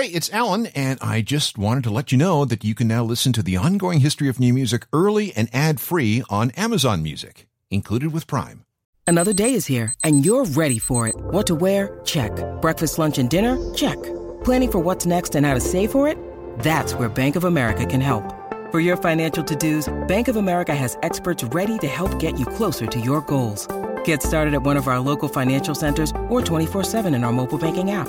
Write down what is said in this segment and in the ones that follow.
Hey, it's Alan, and I just wanted to let you know that you can now listen to The Ongoing History of New Music early and ad-free on Amazon Music, included with Prime. Another day is here, and you're ready for it. What to wear? Check. Breakfast, lunch, and dinner? Check. Planning for what's next and how to save for it? That's where Bank of America can help. For your financial to-dos, Bank of America has experts ready to help get you closer to your goals. Get started at one of our local financial centers or 24/7 in our mobile banking app.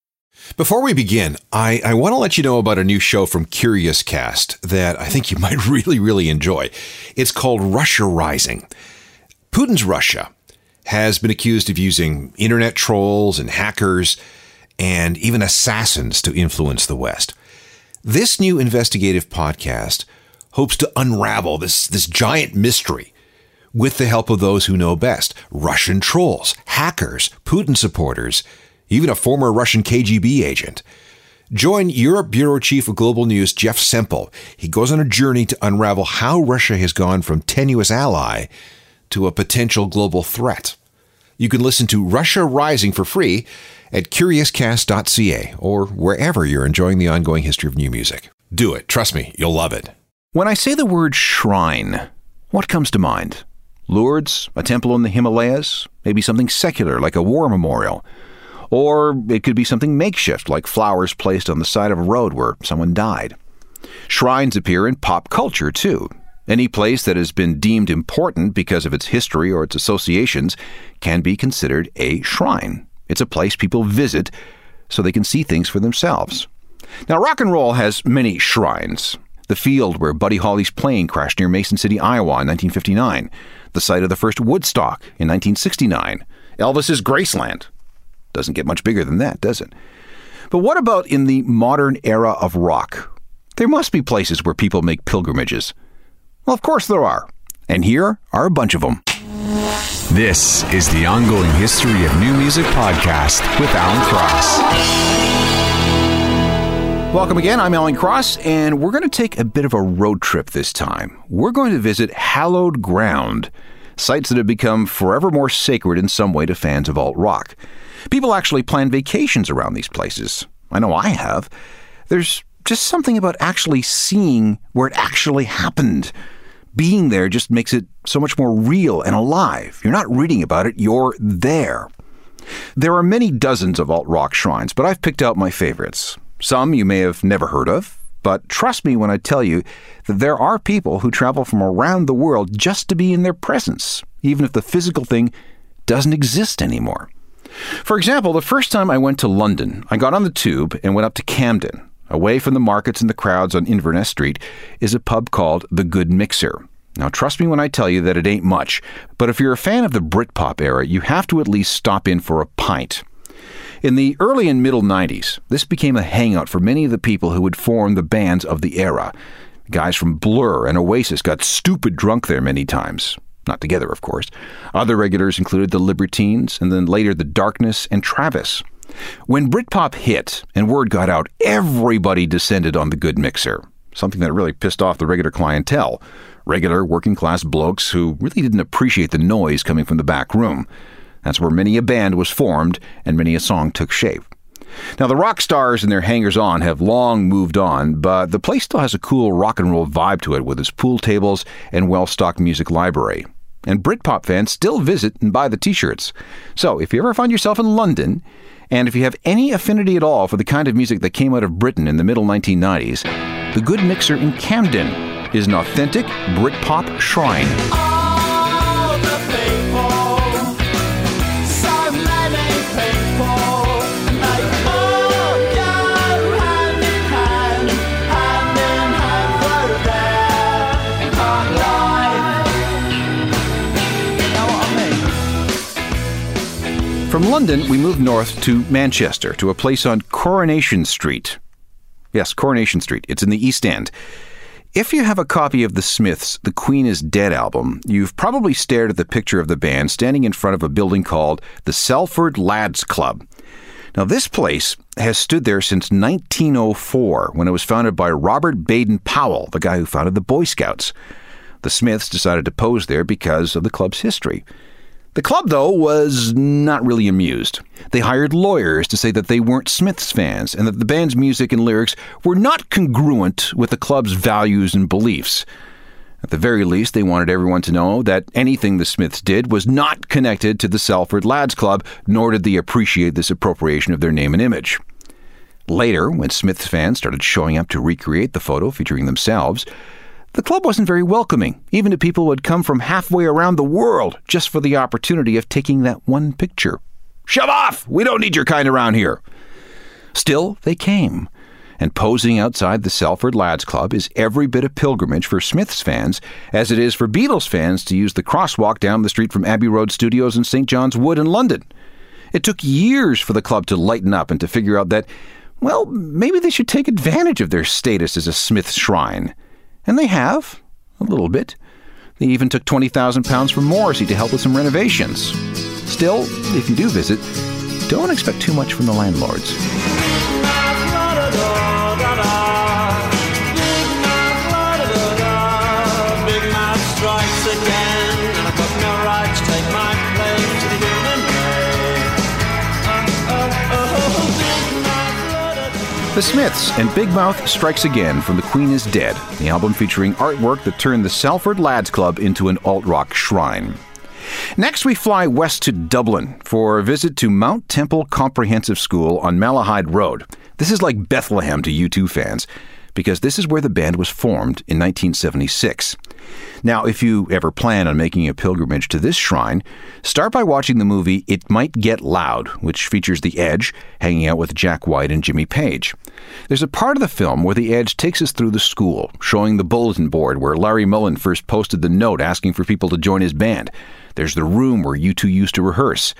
Before we begin, I want to let you know about a new show from CuriousCast that I think you might really, really enjoy. It's called Russia Rising. Putin's Russia has been accused of using internet trolls and hackers and even assassins to influence the West. This new investigative podcast hopes to unravel this giant mystery with the help of those who know best: Russian trolls, hackers, Putin supporters, even a former Russian KGB agent. Join Europe Bureau Chief of Global News, Jeff Semple. He goes on a journey to unravel how Russia has gone from tenuous ally to a potential global threat. You can listen to Russia Rising for free at CuriousCast.ca or wherever you're enjoying The Ongoing History of New Music. Do it. Trust me, you'll love it. When I say the word shrine, what comes to mind? Lourdes, a temple in the Himalayas, maybe something secular like a war memorial. Or it could be something makeshift, like flowers placed on the side of a road where someone died. Shrines appear in pop culture, too. Any place that has been deemed important because of its history or its associations can be considered a shrine. It's a place people visit so they can see things for themselves. Now, rock and roll has many shrines. The field where Buddy Holly's plane crashed near Mason City, Iowa in 1959. The site of the first Woodstock in 1969. Elvis's Graceland. Doesn't get much bigger than that, does it? But what about in the modern era of rock? There must be places where people make pilgrimages. Well, of course there are. And here are a bunch of them. This is the Ongoing History of New Music podcast with Alan Cross. Welcome again. I'm Alan Cross, and we're going to take a bit of a road trip this time. We're going to visit hallowed ground, sites that have become forever more sacred in some way to fans of alt-rock. People actually plan vacations around these places. I know I have. There's just something about actually seeing where it actually happened. Being there just makes it so much more real and alive. You're not reading about it, you're there. There are many dozens of alt-rock shrines, but I've picked out my favorites. Some you may have never heard of, but trust me when I tell you that there are people who travel from around the world just to be in their presence, even if the physical thing doesn't exist anymore. For example, the first time I went to London, I got on the tube and went up to Camden. Away from the markets and the crowds on Inverness Street is a pub called The Good Mixer. Now, trust me when I tell you that it ain't much, but if you're a fan of the Britpop era, you have to at least stop in for a pint. In the early and middle 90s, this became a hangout for many of the people who would form the bands of the era. Guys from Blur and Oasis got stupid drunk there many times. Not together, of course. Other regulars included the Libertines and then later the Darkness and Travis. When Britpop hit and word got out, everybody descended on the Good Mixer, something that really pissed off the regular clientele, regular working-class blokes who really didn't appreciate the noise coming from the back room. That's where many a band was formed and many a song took shape. Now, the rock stars and their hangers-on have long moved on, but the place still has a cool rock and roll vibe to it with its pool tables and well-stocked music library. And Britpop fans still visit and buy the t-shirts. So, if you ever find yourself in London, and if you have any affinity at all for the kind of music that came out of Britain in the middle 1990s, the Good Mixer in Camden is an authentic Britpop shrine. All the people, so many people. From London, we moved north to Manchester, to a place on Coronation Street. Yes, Coronation Street. It's in the East End. If you have a copy of the Smiths' The Queen Is Dead album, you've probably stared at the picture of the band standing in front of a building called the Salford Lads Club. Now, this place has stood there since 1904, when it was founded by Robert Baden Powell, the guy who founded the Boy Scouts. The Smiths decided to pose there because of the club's history. The club, though, was not really amused. They hired lawyers to say that they weren't Smiths fans and that the band's music and lyrics were not congruent with the club's values and beliefs. At the very least, they wanted everyone to know that anything the Smiths did was not connected to the Salford Lads Club, nor did they appreciate this appropriation of their name and image. Later, when Smiths fans started showing up to recreate the photo featuring themselves, the club wasn't very welcoming, even to people who had come from halfway around the world just for the opportunity of taking that one picture. Shove off! We don't need your kind around here! Still, they came. And posing outside the Salford Lads Club is every bit of pilgrimage for Smiths fans as it is for Beatles fans to use the crosswalk down the street from Abbey Road Studios in St. John's Wood in London. It took years for the club to lighten up and to figure out that, well, maybe they should take advantage of their status as a Smiths shrine. And they have, a little bit. They even took £20,000 from Morrissey to help with some renovations. Still, if you do visit, don't expect too much from the landlords. The Smiths and Big Mouth Strikes Again from The Queen Is Dead, the album featuring artwork that turned the Salford Lads Club into an alt-rock shrine. Next, we fly west to Dublin for a visit to Mount Temple Comprehensive School on Malahide Road. This is like Bethlehem to U2 fans, because this is where the band was formed in 1976. Now, if you ever plan on making a pilgrimage to this shrine, start by watching the movie It Might Get Loud, which features The Edge hanging out with Jack White and Jimmy Page. There's a part of the film where The Edge takes us through the school, showing the bulletin board where Larry Mullen first posted the note asking for people to join his band. There's the room where U2 used to rehearse.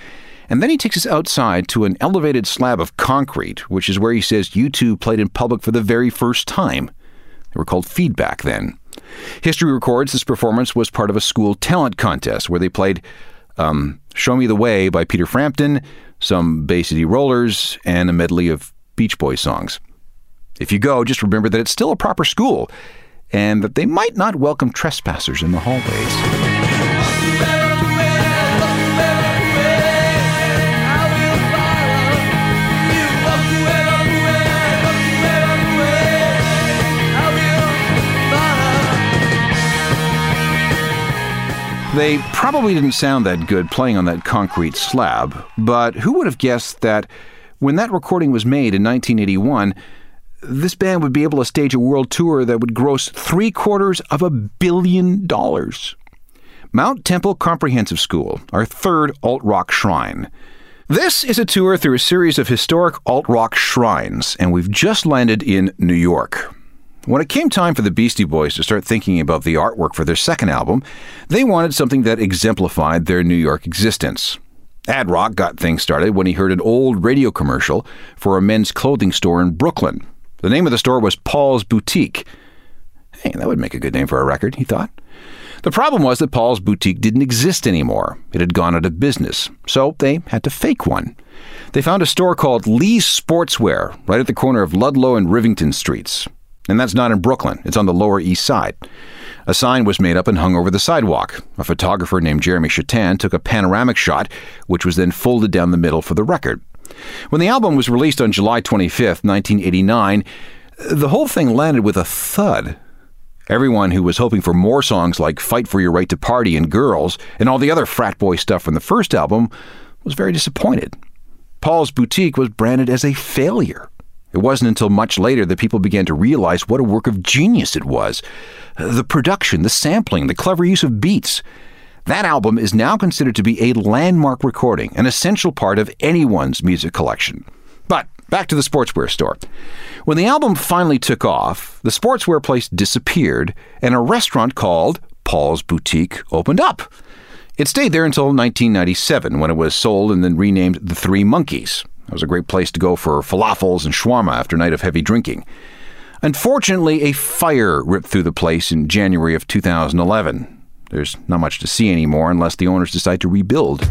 And then he takes us outside to an elevated slab of concrete, which is where he says U2 played in public for the very first time. They were called Feedback then. History records this performance was part of a school talent contest where they played Show Me the Way by Peter Frampton, some Bay City Rollers, and a medley of Beach Boys songs. If you go, just remember that it's still a proper school and that they might not welcome trespassers in the hallways. They probably didn't sound that good playing on that concrete slab, but who would have guessed that when that recording was made in 1981, this band would be able to stage a world tour that would gross $750 million. Mount Temple Comprehensive School, our third alt-rock shrine. This is a tour through a series of historic alt-rock shrines, and we've just landed in New York. When it came time for the Beastie Boys to start thinking about the artwork for their second album, they wanted something that exemplified their New York existence. Ad Rock got things started when he heard an old radio commercial for a men's clothing store in Brooklyn. The name of the store was Paul's Boutique. Hey, that would make a good name for a record, he thought. The problem was that Paul's Boutique didn't exist anymore. It had gone out of business, so they had to fake one. They found a store called Lee's Sportswear, right at the corner of Ludlow and Rivington Streets. And that's not in Brooklyn. It's on the Lower East Side. A sign was made up and hung over the sidewalk. A photographer named Jeremy Chatan took a panoramic shot, which was then folded down the middle for the record. When the album was released on July 25th, 1989, the whole thing landed with a thud. Everyone who was hoping for more songs like Fight for Your Right to Party and Girls and all the other frat boy stuff from the first album was very disappointed. Paul's Boutique was branded as a failure. It wasn't until much later that people began to realize what a work of genius it was. The production, the sampling, the clever use of beats. That album is now considered to be a landmark recording, an essential part of anyone's music collection. But back to the sportswear store. When the album finally took off, the sportswear place disappeared, and a restaurant called Paul's Boutique opened up. It stayed there until 1997, when it was sold and then renamed the Three Monkeys. That was a great place to go for falafels and shawarma after a night of heavy drinking. Unfortunately, a fire ripped through the place in January of 2011. There's not much to see anymore unless the owners decide to rebuild.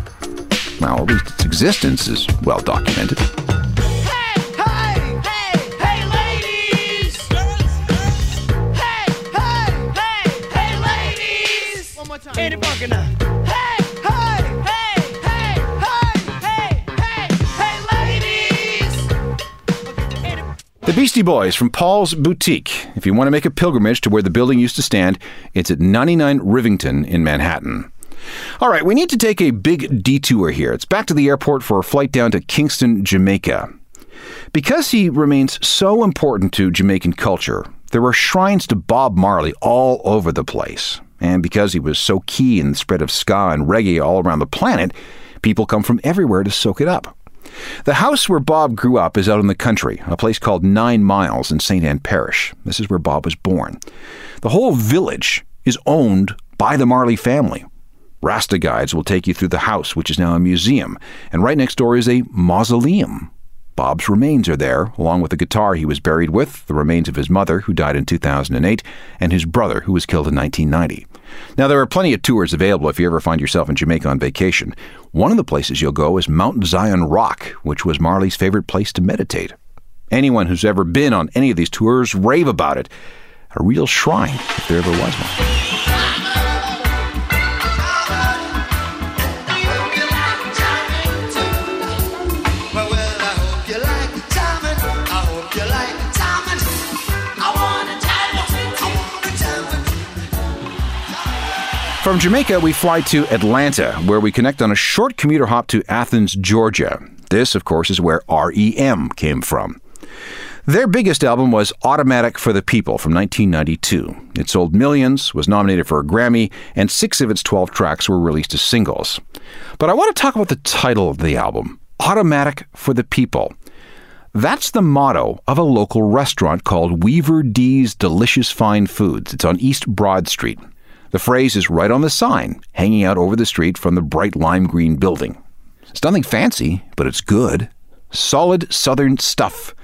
Well, at least its existence is well documented. Hey, hey, hey, hey, hey, hey, hey, ladies! The Beastie Boys from Paul's Boutique. If you want to make a pilgrimage to where the building used to stand, it's at 99 Rivington in Manhattan. All right, we need to take a big detour here. It's back to the airport for a flight down to Kingston, Jamaica. Because he remains so important to Jamaican culture, there are shrines to Bob Marley all over the place. And because he was so key in the spread of ska and reggae all around the planet, people come from everywhere to soak it up. The house where Bob grew up is out in the country, a place called 9 Miles in St. Anne Parish. This is where Bob was born. The whole village is owned by the Marley family. Rasta guides will take you through the house, which is now a museum, and right next door is a mausoleum. Bob's remains are there, along with the guitar he was buried with, the remains of his mother, who died in 2008, and his brother, who was killed in 1990. Now, there are plenty of tours available if you ever find yourself in Jamaica on vacation. One of the places you'll go is Mount Zion Rock, which was Marley's favorite place to meditate. Anyone who's ever been on any of these tours rave about it. A real shrine, if there ever was one. From Jamaica, we fly to Atlanta, where we connect on a short commuter hop to Athens, Georgia. This, of course, is where R.E.M. came from. Their biggest album was Automatic for the People from 1992. It sold millions, was nominated for a Grammy, and 6 of its 12 tracks were released as singles. But I want to talk about the title of the album, Automatic for the People. That's the motto of a local restaurant called Weaver D's Delicious Fine Foods. It's on East Broad Street. The phrase is right on the sign, hanging out over the street from the bright lime green building. It's nothing fancy, but it's good. Solid Southern stuff.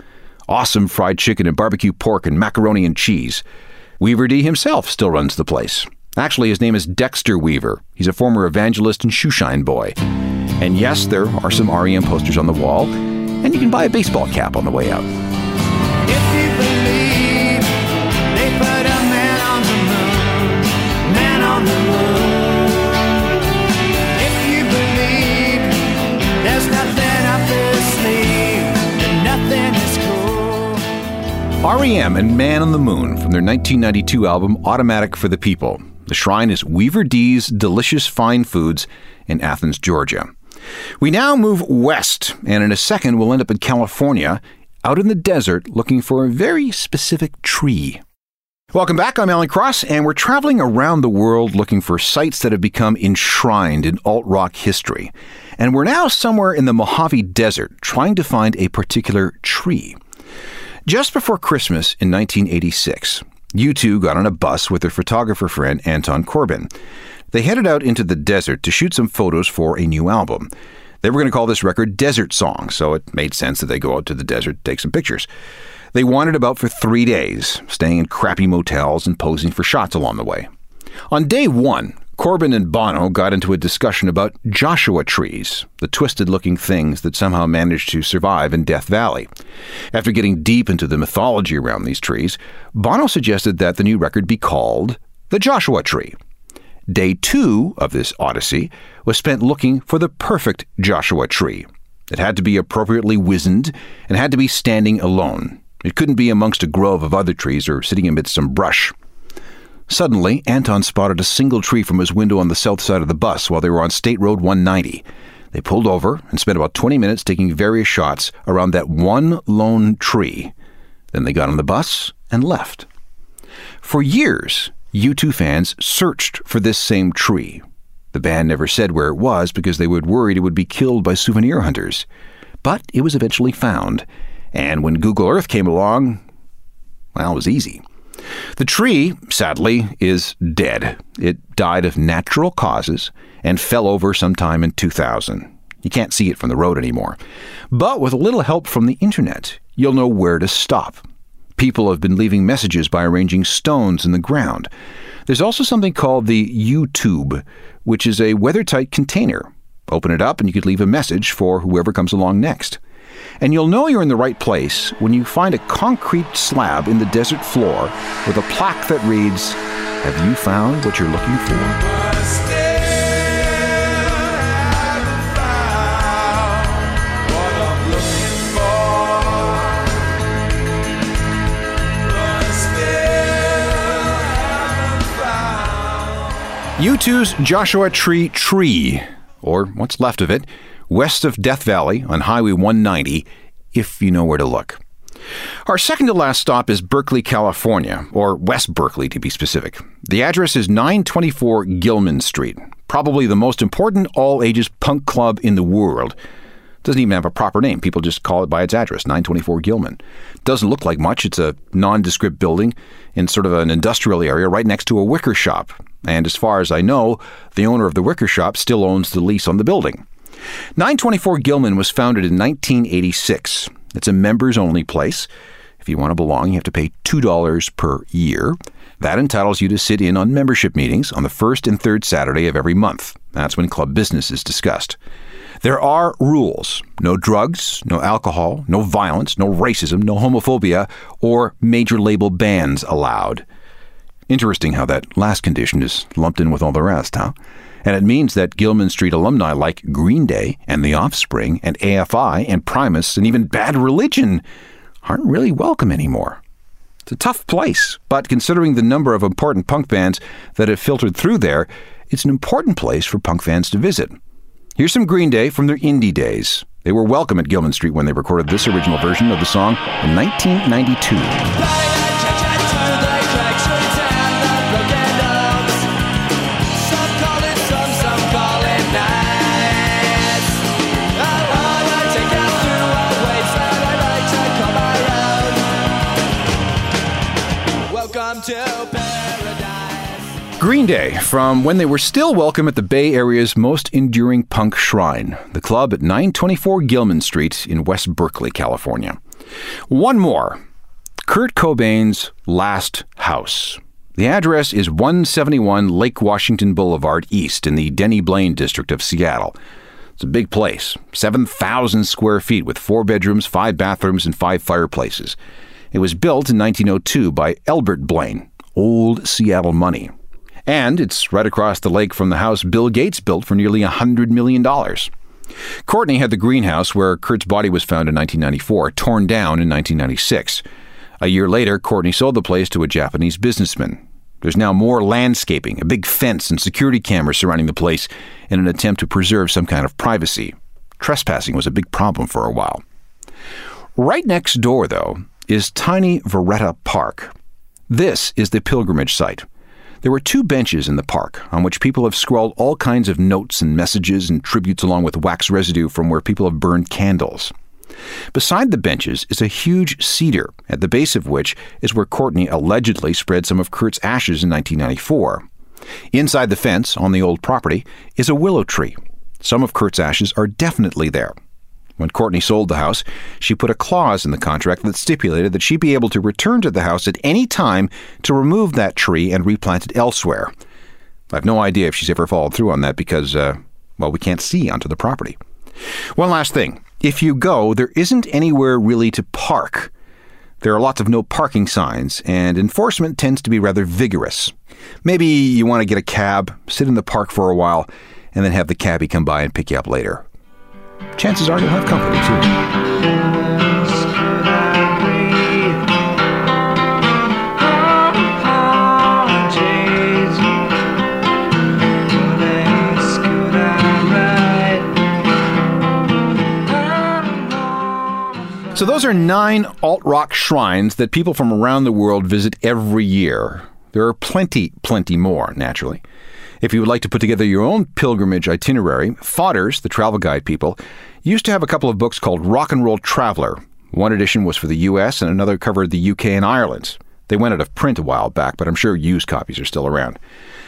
Awesome fried chicken and barbecue pork and macaroni and cheese. Weaver D himself still runs the place. Actually, his name is Dexter Weaver. He's a former evangelist and shoeshine boy. And yes, there are some R.E.M. posters on the wall, and you can buy a baseball cap on the way out. R.E.M. and Man on the Moon from their 1992 album Automatic for the People. The shrine is Weaver D's Delicious Fine Foods in Athens, Georgia. We now move west, and in a second we'll end up in California, out in the desert looking for a very specific tree. Welcome back, I'm Alan Cross, and we're traveling around the world looking for sites that have become enshrined in alt-rock history. And we're now somewhere in the Mojave Desert, trying to find a particular tree. Just before Christmas in 1986, U2 got on a bus with their photographer friend Anton Corbijn. They headed out into the desert to shoot some photos for a new album. They were going to call this record Desert Song, so it made sense that they go out to the desert to take some pictures. They wandered about for 3 days, staying in crappy motels and posing for shots along the way. On day 1, Corbijn and Bono got into a discussion about Joshua trees, the twisted-looking things that somehow managed to survive in Death Valley. After getting deep into the mythology around these trees, Bono suggested that the new record be called The Joshua Tree. Day 2 of this odyssey was spent looking for the perfect Joshua tree. It had to be appropriately wizened and had to be standing alone. It couldn't be amongst a grove of other trees or sitting amidst some brush. Suddenly, Anton spotted a single tree from his window on the south side of the bus while they were on State Road 190. They pulled over and spent about 20 minutes taking various shots around that one lone tree. Then they got on the bus and left. For years, U2 fans searched for this same tree. The band never said where it was because they were worried it would be killed by souvenir hunters. But it was eventually found. And when Google Earth came along, well, it was easy. The tree, sadly, is dead. It died of natural causes and fell over sometime in 2000. You can't see it from the road anymore. But with a little help from the internet, you'll know where to stop. People have been leaving messages by arranging stones in the ground. There's also something called the U-tube, which is a weather-tight container. Open it up and you could leave a message for whoever comes along next. And you'll know you're in the right place when you find a concrete slab in the desert floor with a plaque that reads, "Have you found what you're looking for?" U2's Joshua Tree, or what's left of it, west of Death Valley on Highway 190, if you know where to look. Our second to last stop is Berkeley, California, or West Berkeley to be specific. The address is 924 Gilman Street, probably the most important all-ages punk club in the world. Doesn't even have a proper name. People just call it by its address, 924 Gilman. Doesn't look like much. It's a nondescript building in sort of an industrial area right next to a wicker shop. And as far as I know, the owner of the wicker shop still owns the lease on the building. 924 Gilman was founded in 1986. It's a members-only place. If you want to belong, you have to pay $2 per year. That entitles you to sit in on membership meetings on the first and third Saturday of every month. That's when club business is discussed. There are rules. No drugs, no alcohol, no violence, no racism, no homophobia, or major label bans allowed. Interesting how that last condition is lumped in with all the rest, huh? And it means that Gilman Street alumni like Green Day and The Offspring and AFI and Primus and even Bad Religion aren't really welcome anymore. It's a tough place, but considering the number of important punk bands that have filtered through there, it's an important place for punk fans to visit. Here's some Green Day from their indie days. They were welcome at Gilman Street when they recorded this original version of the song in 1992. Green Day, from when they were still welcome at the Bay Area's most enduring punk shrine, the club at 924 Gilman Street in West Berkeley, California. One more. Kurt Cobain's last house. The address is 171 Lake Washington Boulevard East in the Denny Blaine district of Seattle. It's a big place, 7,000 square feet with 4 bedrooms, 5 bathrooms, and 5 fireplaces. It was built in 1902 by Elbert Blaine, old Seattle money. And it's right across the lake from the house Bill Gates built for nearly $100 million. Courtney had the greenhouse where Kurt's body was found in 1994, torn down in 1996. A year later, Courtney sold the place to a Japanese businessman. There's now more landscaping, a big fence, and security cameras surrounding the place in an attempt to preserve some kind of privacy. Trespassing was a big problem for a while. Right next door, though, is tiny Verretta Park. This is the pilgrimage site. There were 2 benches in the park on which people have scrawled all kinds of notes and messages and tributes along with wax residue from where people have burned candles. Beside the benches is a huge cedar, at the base of which is where Courtney allegedly spread some of Kurt's ashes in 1994. Inside the fence, on the old property, is a willow tree. Some of Kurt's ashes are definitely there. When Courtney sold the house, she put a clause in the contract that stipulated that she'd be able to return to the house at any time to remove that tree and replant it elsewhere. I have no idea if she's ever followed through on that because, we can't see onto the property. One last thing. If you go, there isn't anywhere really to park. There are lots of no parking signs, and enforcement tends to be rather vigorous. Maybe you want to get a cab, sit in the park for a while, and then have the cabbie come by and pick you up later. Chances are you'll have company, too. So those are 9 alt-rock shrines that people from around the world visit every year. There are plenty more, naturally. If you would like to put together your own pilgrimage itinerary, Fodders, the travel guide people, used to have a couple of books called Rock and Roll Traveler. One edition was for the U.S. and another covered the U.K. and Ireland. They went out of print a while back, but I'm sure used copies are still around.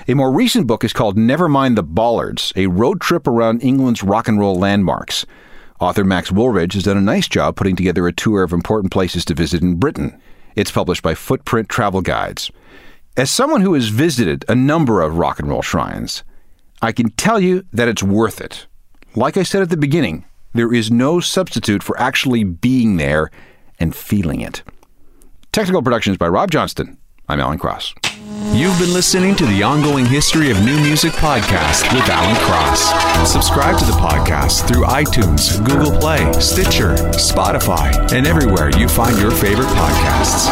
A more recent book is called Never Mind the Bollards, a road trip around England's rock and roll landmarks. Author Max Woolridge has done a nice job putting together a tour of important places to visit in Britain. It's published by Footprint Travel Guides. As someone who has visited a number of rock and roll shrines, I can tell you that it's worth it. Like I said at the beginning, there is no substitute for actually being there and feeling it. Technical productions by Rob Johnston. I'm Alan Cross. You've been listening to the Ongoing History of New Music podcast with Alan Cross. Subscribe to the podcast through iTunes, Google Play, Stitcher, Spotify, and everywhere you find your favorite podcasts.